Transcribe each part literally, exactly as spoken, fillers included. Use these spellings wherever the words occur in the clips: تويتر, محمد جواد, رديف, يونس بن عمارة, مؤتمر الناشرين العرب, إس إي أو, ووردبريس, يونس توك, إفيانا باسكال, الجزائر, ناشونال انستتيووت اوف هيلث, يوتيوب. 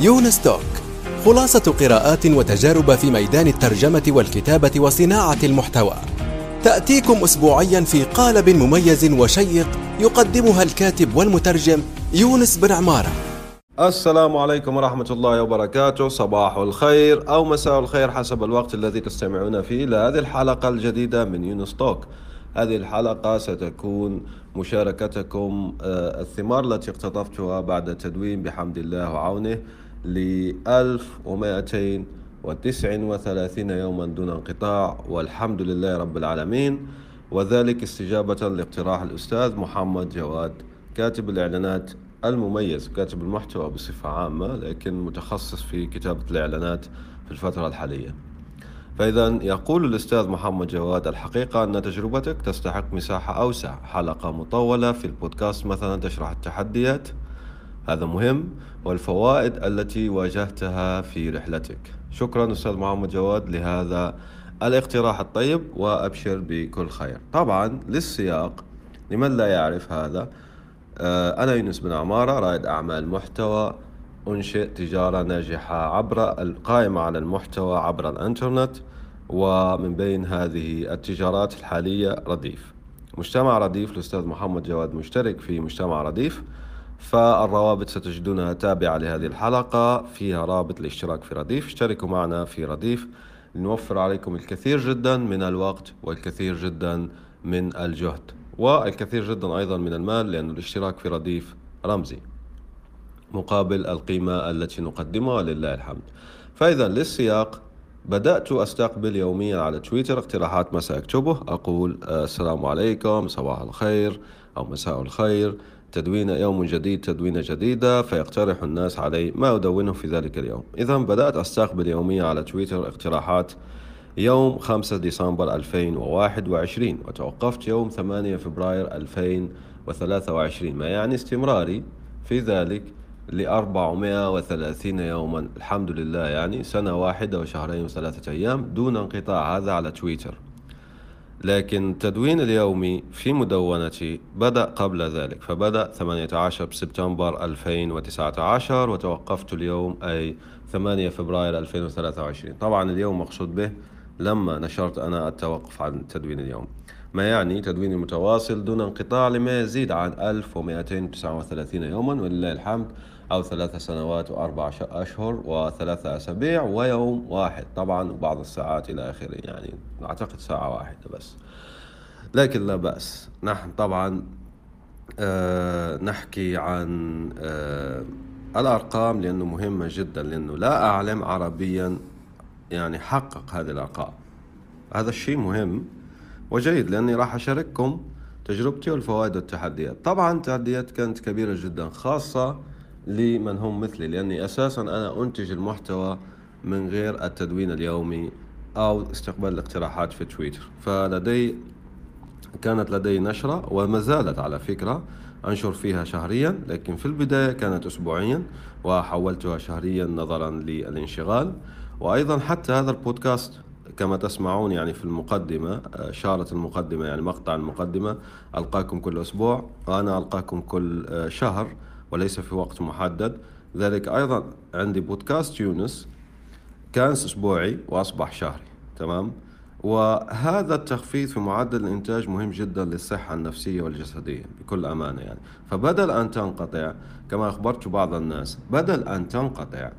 يونس توك، خلاصة قراءات وتجارب في ميدان الترجمة والكتابة وصناعة المحتوى، تأتيكم أسبوعيا في قالب مميز وشيق يقدمها الكاتب والمترجم يونس بن عمارة. السلام عليكم ورحمة الله وبركاته، صباح الخير أو مساء الخير حسب الوقت الذي تستمعون فيه لهذه الحلقة الجديدة من يونس توك. هذه الحلقة ستكون مشاركتكم الثمار التي اقتطفتها بعد تدوين بحمد الله وعونه ل ألف ومئتين وتسعة وثلاثين يوما دون انقطاع، والحمد لله رب العالمين، وذلك استجابة لاقتراح الأستاذ محمد جواد، كاتب الإعلانات المميز، كاتب المحتوى بصفة عامة لكن متخصص في كتابة الإعلانات في الفترة الحالية. فإذا يقول الأستاذ محمد جواد: الحقيقة أن تجربتك تستحق مساحة أوسع، حلقة مطولة في البودكاست مثلا تشرح التحديات، هذا مهم، والفوائد التي واجهتها في رحلتك. شكرا أستاذ محمد جواد لهذا الاقتراح الطيب، وأبشر بكل خير. طبعا للسياق لمن لا يعرف هذا، أنا يونس بن عمارة، رائد أعمال محتوى، أنشئ تجارة ناجحة عبر القائمة على المحتوى عبر الإنترنت، ومن بين هذه التجارات الحالية رديف. مجتمع رديف، الأستاذ محمد جواد مشترك في مجتمع رديف، فالروابط ستجدونها تابعة لهذه الحلقة، فيها رابط الاشتراك في رديف. اشتركوا معنا في رديف لنوفر عليكم الكثير جدا من الوقت والكثير جدا من الجهد والكثير جدا أيضا من المال، لأن الاشتراك في رديف رمزي مقابل القيمة التي نقدمها، لله الحمد. فإذا للسياق، بدأت أستقبل يوميا على تويتر اقتراحات ما سأكتبه، أقول السلام عليكم، صباح الخير أو مساء الخير، تدوين يوم جديد، تدوينة جديدة، فيقترح الناس علي ما أدونه في ذلك اليوم. إذا بدأت أستقبل يوميا على تويتر اقتراحات يوم خمسة ديسمبر ألفين وواحد وعشرين، وتوقفت يوم ثمانية فبراير ألفين وثلاثة وعشرين، ما يعني استمراري في ذلك لأربعمائة وثلاثين يوما، الحمد لله، يعني سنة واحدة وشهرين وثلاثة أيام دون انقطاع، هذا على تويتر. لكن التدوين اليومي في مدونتي بدأ قبل ذلك، فبدأ ثمانية عشر سبتمبر ألفين وتسعة عشر، وتوقفت اليوم أي ثمانية فبراير ألفين وثلاثة وعشرين. طبعا اليوم مقصود به لما نشرت أنا التوقف عن تدوين اليوم، ما يعني تدويني متواصل دون انقطاع لما يزيد عن ألف ومئتين وتسعة وثلاثين يوما، ولله الحمد، أو ثلاثة سنوات وأربع أشهر وثلاثة أسابيع ويوم واحد، طبعا بعض الساعات إلى آخره، يعني أعتقد ساعة واحدة بس، لكن لا بأس. نحن طبعا آه نحكي عن آه الأرقام لأنه مهمة جدا، لأنه لا أعلم عربيا يعني حقق هذه الأرقام، هذا الشيء مهم وجيد، لأني راح أشارككم تجربتي والفوائد والتحديات. طبعا التحديات كانت كبيرة جدا، خاصة لمن هم مثلي، لأني أساسا أنا أنتج المحتوى من غير التدوين اليومي أو استقبال الاقتراحات في تويتر. فلدي كانت لدي نشرة، وما زالت على فكرة أنشر فيها شهريا، لكن في البداية كانت أسبوعيا وحولتها شهريا نظرا للانشغال. وأيضا حتى هذا البودكاست كما تسمعون، يعني في المقدمة، شارة المقدمة، يعني مقطع المقدمة، ألقاكم كل أسبوع، وأنا ألقاكم كل شهر وليس في وقت محدد. ذلك أيضا عندي بودكاست يونس كان أسبوعي وأصبح شهري، تمام. وهذا التخفيض في معدل الإنتاج مهم جدا للصحة النفسية والجسدية بكل أمانة، يعني فبدل أن تنقطع كما أخبرت بعض الناس، بدل أن تنقطع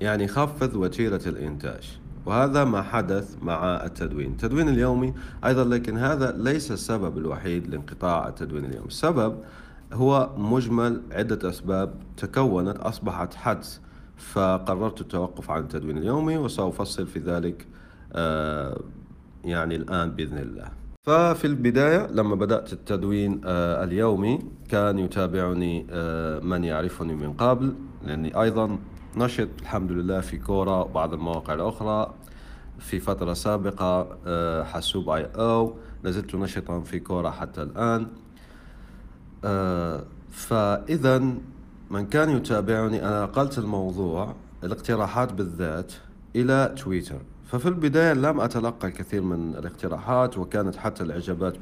يعني خفض وتيرة الإنتاج، وهذا ما حدث مع التدوين التدوين اليومي أيضا. لكن هذا ليس السبب الوحيد لانقطاع التدوين اليومي، السبب هو مجمل، عدة أسباب تكونت أصبحت حدث، فقررت التوقف عن التدوين اليومي، وسأفصل في ذلك آه يعني الآن بإذن الله. ففي البداية لما بدأت التدوين آه اليومي كان يتابعني آه من يعرفني من قبل، لأني أيضا نشط الحمد لله في كورة وبعض المواقع الأخرى في فترة سابقة، آه حاسوب آي أو، لازلت نشطا في كورة حتى الآن. آه فإذا من كان يتابعني، أنا أقلت الموضوع الاقتراحات بالذات إلى تويتر. ففي البداية لم أتلقى الكثير من الاقتراحات، وكانت حتى الإعجابات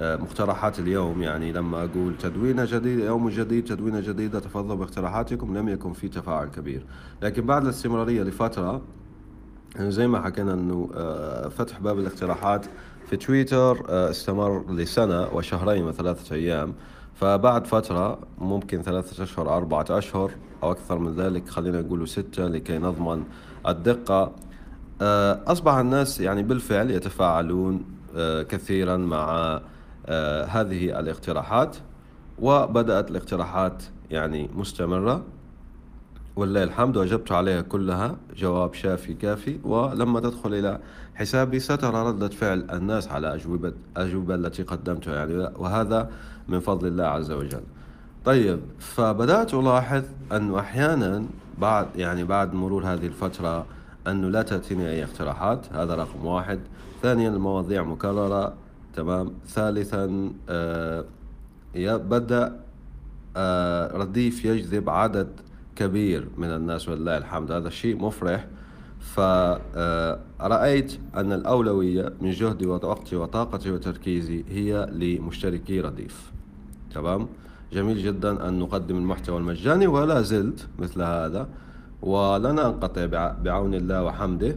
مقترحات اليوم. يعني لما أقول تدوينة جديدة، يوم جديد تدوينة جديدة، تفضلوا باقتراحاتكم، لم يكن في تفاعل كبير. لكن بعد الاستمرارية لفترة، زي ما حكينا أنه فتح باب الاقتراحات في تويتر استمر لسنة وشهرين وثلاثة أيام، فبعد فترة ممكن ثلاثة أشهر أربعة أشهر أو أكثر من ذلك، خلينا نقوله ستة لكي نضمن الدقة، أصبح الناس يعني بالفعل يتفاعلون كثيرا مع هذه الاقتراحات، وبدأت الاقتراحات يعني مستمرة والله الحمد، وأجبت عليها كلها جواب شافي كافي. ولما تدخل إلى حسابي سترى ردة فعل الناس على أجوبة أجوبة التي قدمتها، يعني وهذا من فضل الله عز وجل. طيب، فبدأت ألاحظ أنه أحيانا بعد يعني بعد مرور هذه الفترة أنه لا تأتيني أي اقتراحات، هذا رقم واحد. ثانيا المواضيع مكررة، تمام. ثالثا آه بدأ آه رديف يجذب عدد كبير من الناس والله الحمد، هذا الشيء مفرح. فرأيت أن الأولوية من جهدي ووقتي وطاقتي وتركيزي هي لمشتركي رديف، تمام. جميل جدا أن نقدم المحتوى المجاني ولا زلت مثل هذا، ولن أنقطع بعون الله وحمده،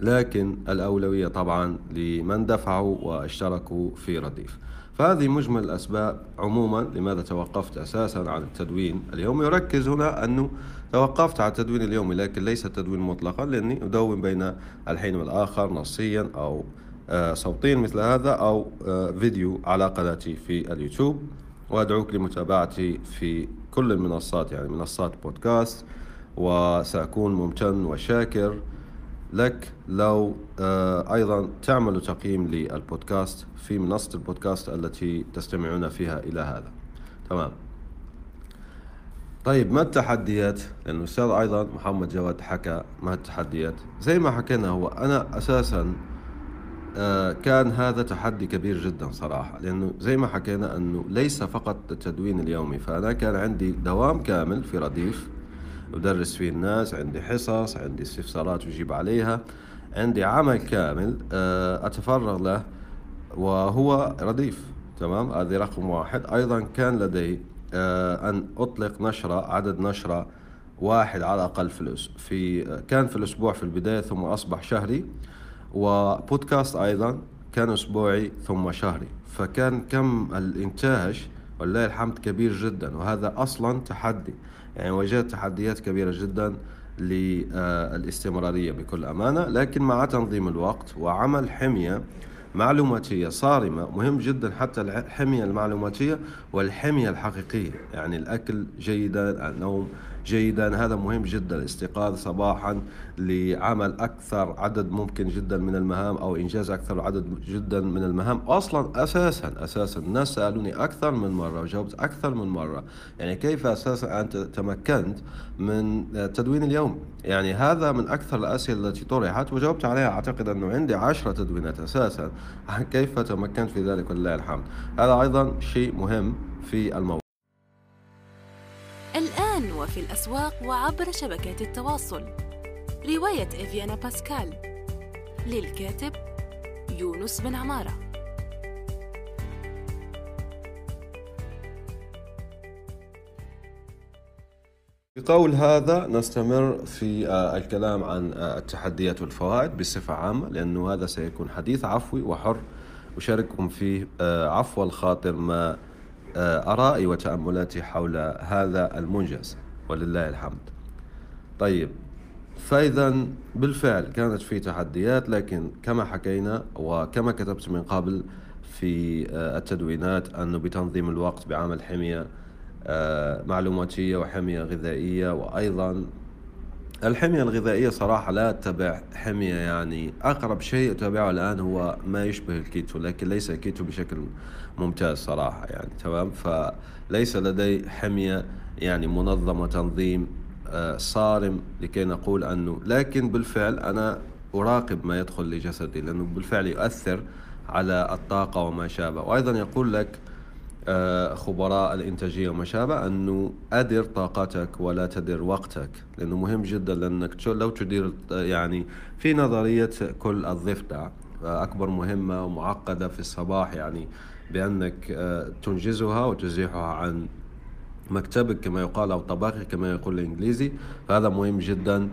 لكن الأولوية طبعا لمن دفعوا واشتركوا في رديف. فهذه مجمل الأسباب عموما لماذا توقفت أساسا عن التدوين اليومي. يركز هنا أنه توقفت عن التدوين اليومي لكن ليس التدوين مطلقا، لأني أدون بين الحين والآخر نصيا أو صوتيا مثل هذا، أو فيديو على قناتي في اليوتيوب. وأدعوك لمتابعتي في كل المنصات، يعني منصات بودكاست، وسأكون ممتن وشاكر لك لو أيضا تعمل تقييم للبودكاست في منصة البودكاست التي تستمعون فيها إلى هذا، تمام. طيب، ما التحديات؟ لأن الأستاذ أيضا محمد جواد حكى ما التحديات. زي ما حكينا، هو أنا أساسا كان هذا تحدي كبير جدا صراحة، لأنه زي ما حكينا أنه ليس فقط التدوين اليومي، فأنا كان عندي دوام كامل في رديف أدرس فيه الناس، عندي حصص، عندي استفسارات أجيب عليها، عندي عمل كامل أتفرغ له وهو رديف، تمام. هذه رقم واحد. أيضا كان لدي أن أطلق نشرة، عدد نشرة واحد على الأقل في كان في الأسبوع في البداية، ثم أصبح شهري. وبودكاست أيضا كان أسبوعي ثم شهري، فكان كم الإنتاج والله الحمد كبير جدا. وهذا أصلا تحدي، يعني واجهت تحديات كبيرة جدا للاستمرارية بكل أمانة، لكن مع تنظيم الوقت وعمل حمية معلوماتية صارمة، مهم جدا حتى الحمية المعلوماتية والحمية الحقيقية، يعني الأكل جيدا، النوم جيدا، هذا مهم جدا، الاستيقاظ صباحا لعمل أكثر عدد ممكن جدا من المهام، أو إنجاز أكثر عدد جدا من المهام. أصلا أساسا أساسا الناس سألوني أكثر من مرة وجاوبت أكثر من مرة، يعني كيف أساسا أنت تمكنت من تدوين اليوم؟ يعني هذا من أكثر الأسئلة التي طرحت وجاوبت عليها. أعتقد أنه عندي عشرة تدوينات أساسا، كيف تمكنت في ذلك ولله الحمد. هذا أيضا شيء مهم في الموضوع. الآن وفي الأسواق وعبر شبكات التواصل، رواية إفيانا باسكال للكاتب يونس بن عمارة. بقول هذا نستمر في الكلام عن التحديات والفوائد بصفة عامة، لأنه هذا سيكون حديث عفوي وحر، أشارككم فيه عفو الخاطر ما آرائي وتأملاتي حول هذا المنجز ولله الحمد. طيب، فإذا بالفعل كانت في تحديات، لكن كما حكينا وكما كتبت من قبل في التدوينات أنه بتنظيم الوقت، بعمل حمية معلوماتية وحمية غذائية، وأيضا الحمية الغذائية صراحة لا أتبع حمية، يعني أقرب شيء أتبعه الآن هو ما يشبه الكيتو، لكن ليس كيتو بشكل ممتاز صراحة، يعني تمام. فليس لدي حمية يعني منظم وتنظيم صارم لكي نقول أنه، لكن بالفعل أنا أراقب ما يدخل لجسدي، لأنه بالفعل يؤثر على الطاقة وما شابه. وأيضا يقول لك خبراء الإنتاجية وما شابه أنه أدر طاقتك ولا تدر وقتك، لأنه مهم جدا، لأنك لو تدير يعني في نظرية كل الضفدع أكبر مهمة ومعقدة في الصباح، يعني بأنك تنجزها وتزيحها عن مكتبك كما يقال أو طباخك كما يقول الإنجليزي. فهذا مهم جدا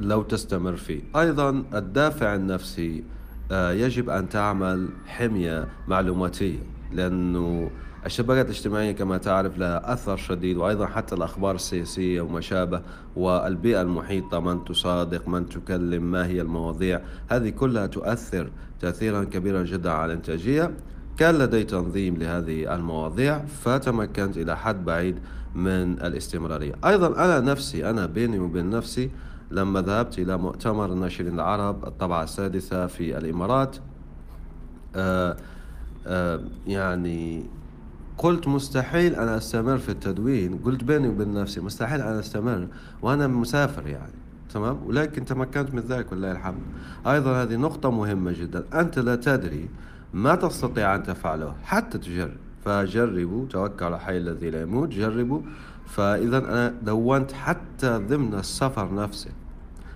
لو تستمر فيه. أيضا الدافع النفسي، يجب أن تعمل حمية معلوماتية، لأنه الشبكات الاجتماعية كما تعرف لها أثر شديد، وأيضا حتى الأخبار السياسية وما شابه، والبيئة المحيطة، من تصادق، من تكلم، ما هي المواضيع، هذه كلها تؤثر تأثيرا كبيرا جدا على الإنتاجية. كان لدي تنظيم لهذه المواضيع فتمكنت إلى حد بعيد من الاستمرارية. أيضا أنا نفسي، أنا بيني وبين نفسي، لما ذهبت إلى مؤتمر الناشرين العرب الطبعة السادسة في الإمارات، آآ آآ يعني قلت مستحيل أنا أستمر في التدوين، قلت بيني وبين نفسي مستحيل أنا أستمر وأنا مسافر يعني، تمام، ولكن تمكنت من ذلك والله الحمد. أيضا هذه نقطة مهمة جدا، أنت لا تدري ما تستطيع أن تفعله حتى تجرب، فجربوا، توكل على حي الذي لا يموت، جربوا. فإذا أنا دونت حتى ضمن السفر نفسه،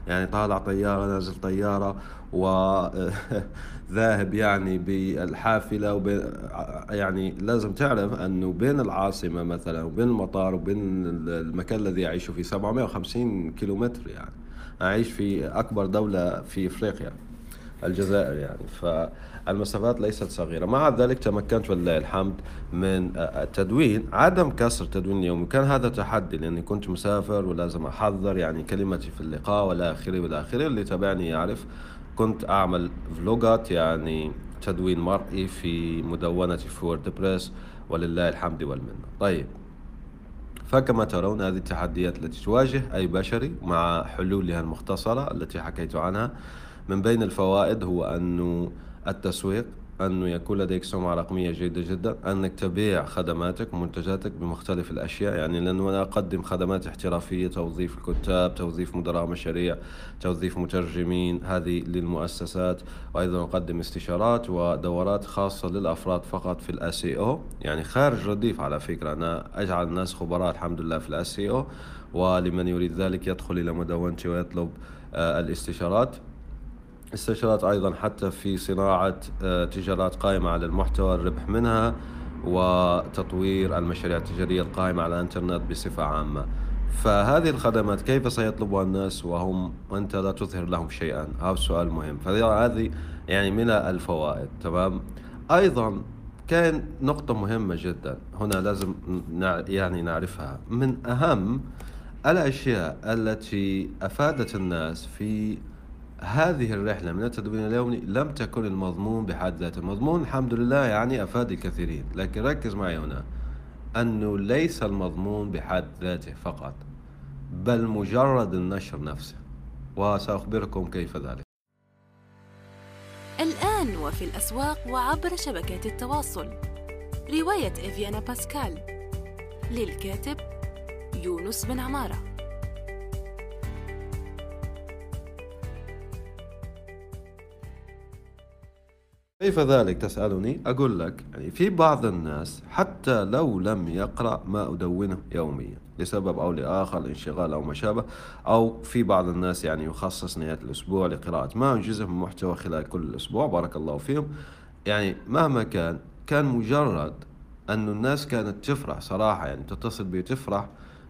يعني طالع طيارة، نازل طيارة، وذاهب يعني بالحافلة، وبين يعني لازم تعرف أنه بين العاصمة مثلا وبين المطار وبين المكان الذي أعيش فيه سبعمائة وخمسين كيلومتر، يعني أعيش في أكبر دولة في إفريقيا الجزائر يعني، فالمسافات ليست صغيرة. مع ذلك تمكنت والله الحمد من التدوين، عدم كسر تدوين اليومي، كان هذا تحدي لأني كنت مسافر ولازم أحضر يعني كلمتي في اللقاء ولا آخره ولا آخره. اللي تابعني يعرف كنت أعمل فلوجات يعني تدوين مرئي في مدونتي في ووردبريس، ولله الحمد والمنة. طيب، فكما ترون هذه التحديات التي تواجه أي بشري مع حلولها المختصرة التي حكيت عنها. من بين الفوائد هو أنه التسويق، أنه يكون لديك سمعة رقمية جيدة جدا، أنك تبيع خدماتك ومنتجاتك بمختلف الأشياء، يعني لأنه أنا أقدم خدمات احترافية، توظيف الكتاب، توظيف مدراء مشاريع، توظيف مترجمين، هذه للمؤسسات، وأيضا أقدم استشارات ودورات خاصة للأفراد فقط في ال إس إي أو، يعني خارج رديف. على فكرة أنا أجعل الناس خبراء الحمد لله في ال إس إي أو، ولمن يريد ذلك يدخل إلى مدونتي ويطلب الاستشارات. استشارات أيضا حتى في صناعة تجارات قائمة على المحتوى الربح منها، وتطوير المشاريع التجارية القائمة على الإنترنت بصفة عامة. فهذه الخدمات كيف سيطلبها الناس وهم وأنت لا تظهر لهم شيئا؟ هذا سؤال مهم. فهذه يعني من الفوائد، تمام. أيضا كان نقطة مهمة جدا هنا لازم يعني نعرفها، من أهم الأشياء التي أفادت الناس في هذه الرحلة من التدوين اليومي لم تكن المضمون بحد ذاته. المضمون الحمد لله يعني أفاد الكثيرين، لكن ركز معي هنا أنه ليس المضمون بحد ذاته فقط، بل مجرد النشر نفسه، وسأخبركم كيف ذلك. الآن وفي الأسواق وعبر شبكات التواصل، رواية إفيانا باسكال للكاتب يونس بن عمارة. كيف ذلك تسألني؟ أقول لك يعني في بعض الناس حتى لو لم يقرأ ما أدونه يوميا لسبب أو لآخر، الانشغال أو ما شابه، أو في بعض الناس يعني يخصص نهاية الأسبوع لقراءة ما أنجزه من محتوى خلال كل الأسبوع، بارك الله فيهم. يعني مهما كان، كان مجرد أن الناس كانت تفرح صراحة، يعني تتصل بي تفرح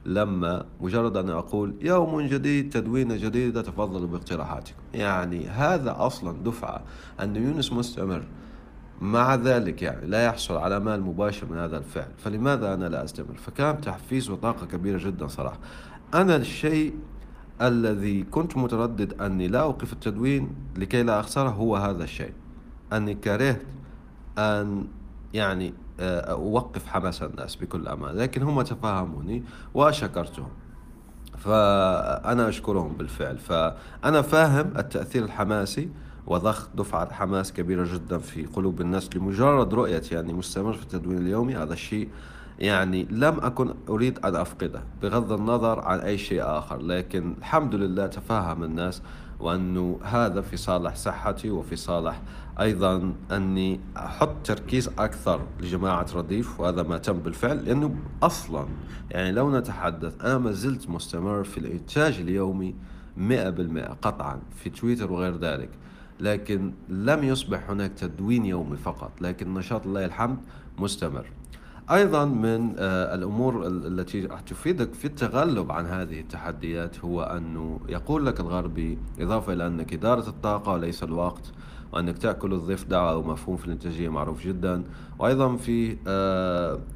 لما مجرد أن أقول يوم جديد، تدوينة جديدة، تفضلوا باقتراحاتكم. يعني هذا أصلا دفعة أن يونس مستمر، مع ذلك يعني لا يحصل على مال مباشر من هذا الفعل، فلماذا أنا لا أستمر؟ فكان تحفيز وطاقة كبيرة جدا صراحة. أنا الشيء الذي كنت متردد أني لا أوقف التدوين لكي لا أخسره هو هذا الشيء، أني كرهت أن يعني أوقف حماس الناس بكل أمان، لكن هم تفهموني وشكرتهم، فأنا أشكرهم بالفعل. فأنا فاهم التأثير الحماسي وضخ دفعة حماس كبيرة جدا في قلوب الناس لمجرد رؤية يعني مستمر في التدوين اليومي. هذا الشيء يعني لم أكن أريد أن أفقده بغض النظر عن أي شيء آخر، لكن الحمد لله تفهم الناس، وأنه هذا في صالح صحتي وفي صالح أيضا أني أحط تركيز أكثر لجماعة رديف، وهذا ما تم بالفعل. لأنه أصلا يعني لو نتحدث، أنا ما زلت مستمر في الإنتاج اليومي مئة بالمئة قطعا في تويتر وغير ذلك، لكن لم يصبح هناك تدوين يومي فقط، لكن نشاط الله الحمد مستمر. أيضا من الأمور التي تفيدك في التغلب عن هذه التحديات هو أنه يقول لك الغربي، إضافة إلى أنك إدارة الطاقة وليس الوقت، وأنك تأكل الضيف دعوة ومفهوم في الإنتاجية معروف جدا. وأيضا في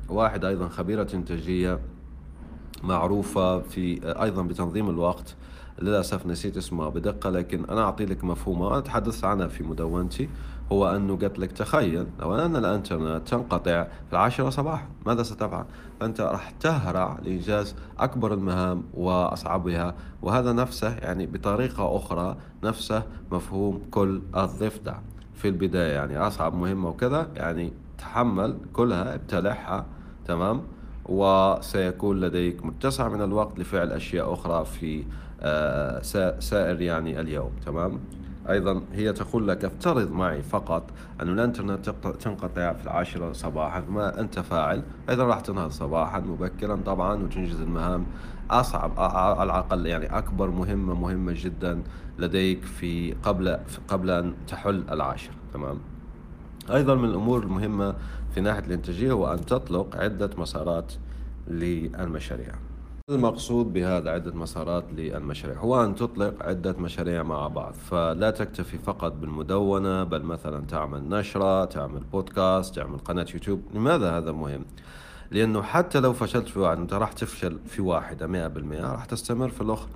واحد أيضا خبيرة إنتاجية معروفة في أيضا بتنظيم الوقت، للأسف نسيت اسمها بدقة، لكن أنا أعطي لك مفهومة أنا تحدثت عنها في مدونتي، هو أنه قلت لك تخيل لو أن الإنترنت تنقطع في العاشرة صباحا ماذا ستفعل؟ فأنت راح تهرع لإنجاز أكبر المهام وأصعبها، وهذا نفسه يعني بطريقة أخرى نفسه مفهوم كل الضفدع في البداية، يعني أصعب مهمة وكذا يعني تحمل كلها ابتلعها تمام، وسيكون لديك متسع من الوقت لفعل أشياء أخرى في سائر يعني اليوم تمام. أيضا هي تقول لك افترض معي فقط أن الإنترنت تنقطع في العاشرة صباحا، ما أنت فاعل؟ أيضا راح تنهض صباحا مبكرا طبعا وتنجز المهام أصعب على الأقل يعني أكبر مهمة مهمة جدا لديك في قبل قبل أن تحل العاشرة تمام. أيضا من الأمور المهمة في ناحية الإنتاجية هو أن تطلق عدة مسارات للمشاريع. المقصود بهذا عدة مسارات للمشاريع هو أن تطلق عدة مشاريع مع بعض، فلا تكتفي فقط بالمدونة، بل مثلا تعمل نشرة، تعمل بودكاست، تعمل قناة يوتيوب. لماذا هذا مهم؟ لأنه حتى لو فشلت في واحد أنت راح تفشل في واحدة مئة بالمئة راح تستمر في الأخرى.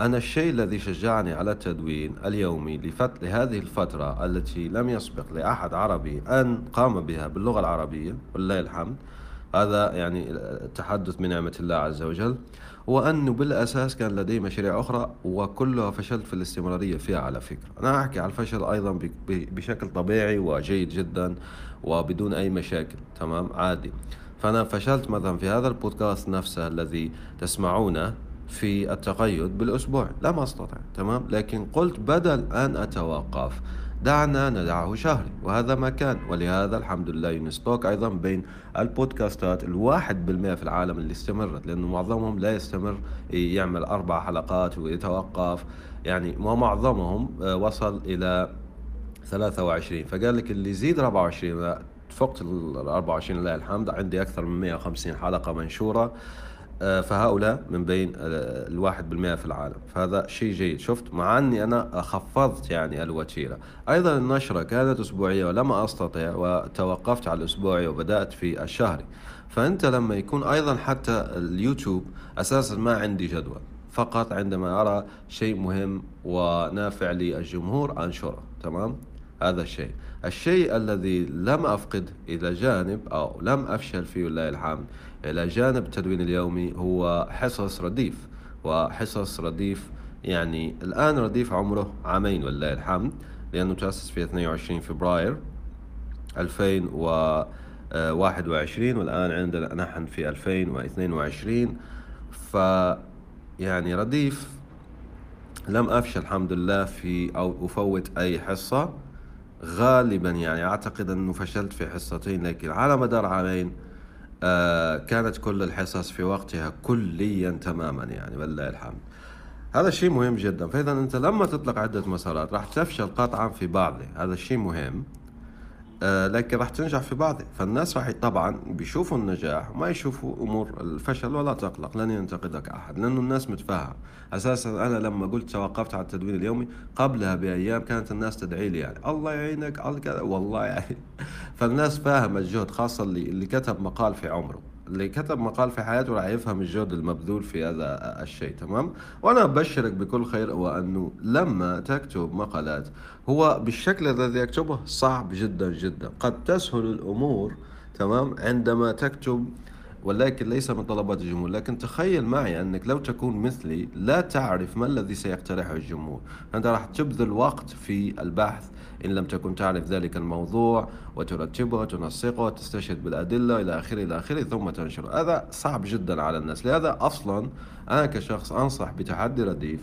أنا الشيء الذي شجعني على التدوين اليومي لفت لهذه الفترة التي لم يسبق لأحد عربي أن قام بها باللغة العربية والله الحمد، هذا يعني التحدث من نعمة الله عز وجل، وأنه بالأساس كان لدي مشاريع أخرى وكلها فشلت في الاستمرارية فيها. على فكرة أنا أحكي على الفشل أيضا بشكل طبيعي وجيد جدا وبدون أي مشاكل تمام عادي. فأنا فشلت مثلا في هذا البودكاست نفسه الذي تسمعونه في التقيد بالأسبوع، لم أستطع تمام، لكن قلت بدل أن أتوقف دعنا ندعه شهري، وهذا ما كان. ولهذا الحمد لله يونس توك أيضا بين البودكاستات الواحد بالمئة في العالم اللي استمرت، لأنه معظمهم لا يستمر يعمل أربع حلقات ويتوقف يعني، ومعظمهم وصل إلى ثلاثة وعشرين، فقال لك اللي يزيد أربعة وعشرين فقط ال أربعة وعشرين لله الحمد عندي أكثر من مئة وخمسين حلقة منشورة، فهؤلاء من بين الواحد بالمئة في العالم، فهذا شيء جيد. شفت مع أني أنا خفضت يعني الوتيرة. أيضا النشرة كانت أسبوعية ولم أستطيع وتوقفت على الأسبوعي وبدأت في الشهري. فأنت لما يكون أيضا حتى اليوتيوب أساسا ما عندي جدول، فقط عندما أرى شيء مهم ونافع للجمهور أنشره تمام. هذا الشيء الشيء الذي لم أفقد إلى جانب أو لم أفشل فيه والله الحمد إلى جانب التدوين اليومي هو حصص رديف. وحصص رديف يعني الآن رديف عمره عامين والله الحمد، لأنه تأسس في اثنين وعشرين فبراير ألفين وواحد وعشرين والآن عندنا نحن في ألفين واثنين وعشرين. ف يعني رديف لم أفشل الحمد لله في أو أفوت أي حصة غالبا، يعني أعتقد أنه فشلت في حصتين، لكن على مدار عامين آه كانت كل الحصص في وقتها كليا تماما يعني والله الحمد. هذا الشيء مهم جدا. فإذا أنت لما تطلق عدة مسارات راح تفشل قطعا في بعضه، هذا الشيء مهم، آه لكن راح تنجح في بعضه. فالناس راح طبعا بيشوفوا النجاح وما يشوفوا أمور الفشل، ولا تقلق لن ينتقدك أحد لأنه الناس متفاهمة أساسا. أنا لما قلت توقفت على التدوين اليومي قبلها بأيام كانت الناس تدعي لي يعني الله يعينك والله يعني فالناس فاهم الجهد، خاصة اللي, اللي كتب مقال في عمره، اللي كتب مقال في حياته راح يفهم الجهد المبذول في هذا الشيء تمام. وأنا أبشرك بكل خير وأنه لما تكتب مقالات هو بالشكل الذي يكتبه صعب جدا جدا، قد تسهل الأمور تمام عندما تكتب، ولكن ليس من طلبات الجمهور. لكن تخيل معي أنك لو تكون مثلي لا تعرف ما الذي سيقترحه الجمهور، أنت راح تبذل وقت في البحث إن لم تكن تعرف ذلك الموضوع، وترتبه وتنسقه وتستشهد بالأدلة إلى آخره إلى آخره ثم تنشره. هذا صعب جدا على الناس. لهذا أصلا أنا كشخص أنصح بتحدي رديف،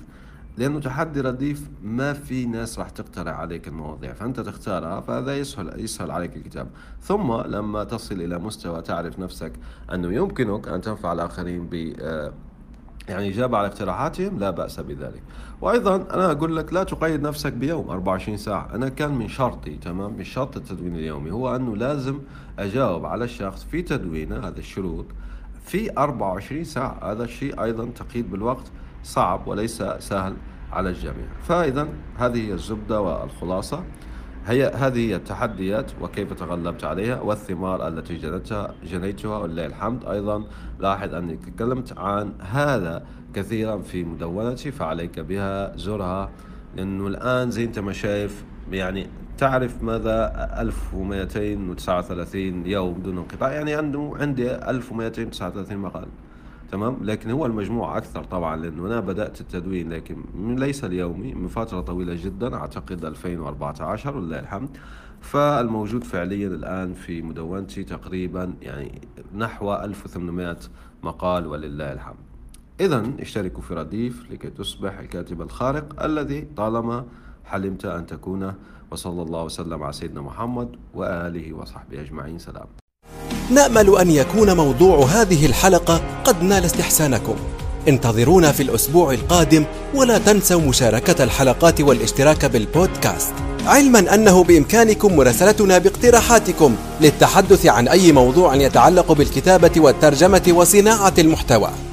لأنه تحدي رديف ما في ناس راح تقترح عليك المواضيع فأنت تختارها، فهذا يسهل, يسهل عليك الكتاب. ثم لما تصل إلى مستوى تعرف نفسك أنه يمكنك أن تنفع الآخرين يعني إجابة على اقتراحاتهم لا بأس بذلك. وأيضا أنا أقول لك لا تقيد نفسك بيوم أربعة وعشرين ساعة. أنا كان من شرطي تمام من شرط التدوين اليومي هو أنه لازم أجاوب على الشخص في تدوينه هذا الشروط في أربعة وعشرين ساعة. هذا الشيء أيضا تقييد بالوقت صعب وليس سهل على الجميع. فإذا هذه هي الزبدة والخلاصة، هي هذه هي التحديات وكيف تغلبت عليها والثمار التي جنيتها جنيتها ولله الحمد. أيضا لاحظ أني تكلمت عن هذا كثيرا في مدونتي، فعليك بها زرها، لأنه الآن زي أنت ما شايف يعني تعرف ماذا ألف ومئتين وتسعة وثلاثين يوم بدون انقطاع، يعني عنده عندي ألف ومئتين وتسعة وثلاثين مقال تمام، لكن هو المجموع أكثر طبعا لأنه أنا بدأت التدوين لكن ليس اليومي من فترة طويلة جدا، أعتقد ألفين وأربعة عشر ولله الحمد. فالموجود فعليا الآن في مدونتي تقريبا يعني نحو ألف وثمانمئة مقال ولله الحمد. إذن اشتركوا في رديف لكي تصبح الكاتب الخارق الذي طالما حلمت أن تكونه. وصلى الله وسلم على سيدنا محمد وآله وصحبه أجمعين. سلام. نأمل أن يكون موضوع هذه الحلقة قد نال استحسانكم. انتظرونا في الأسبوع القادم، ولا تنسوا مشاركة الحلقات والاشتراك بالبودكاست، علما أنه بإمكانكم مراسلتنا باقتراحاتكم للتحدث عن أي موضوع يتعلق بالكتابة والترجمة وصناعة المحتوى.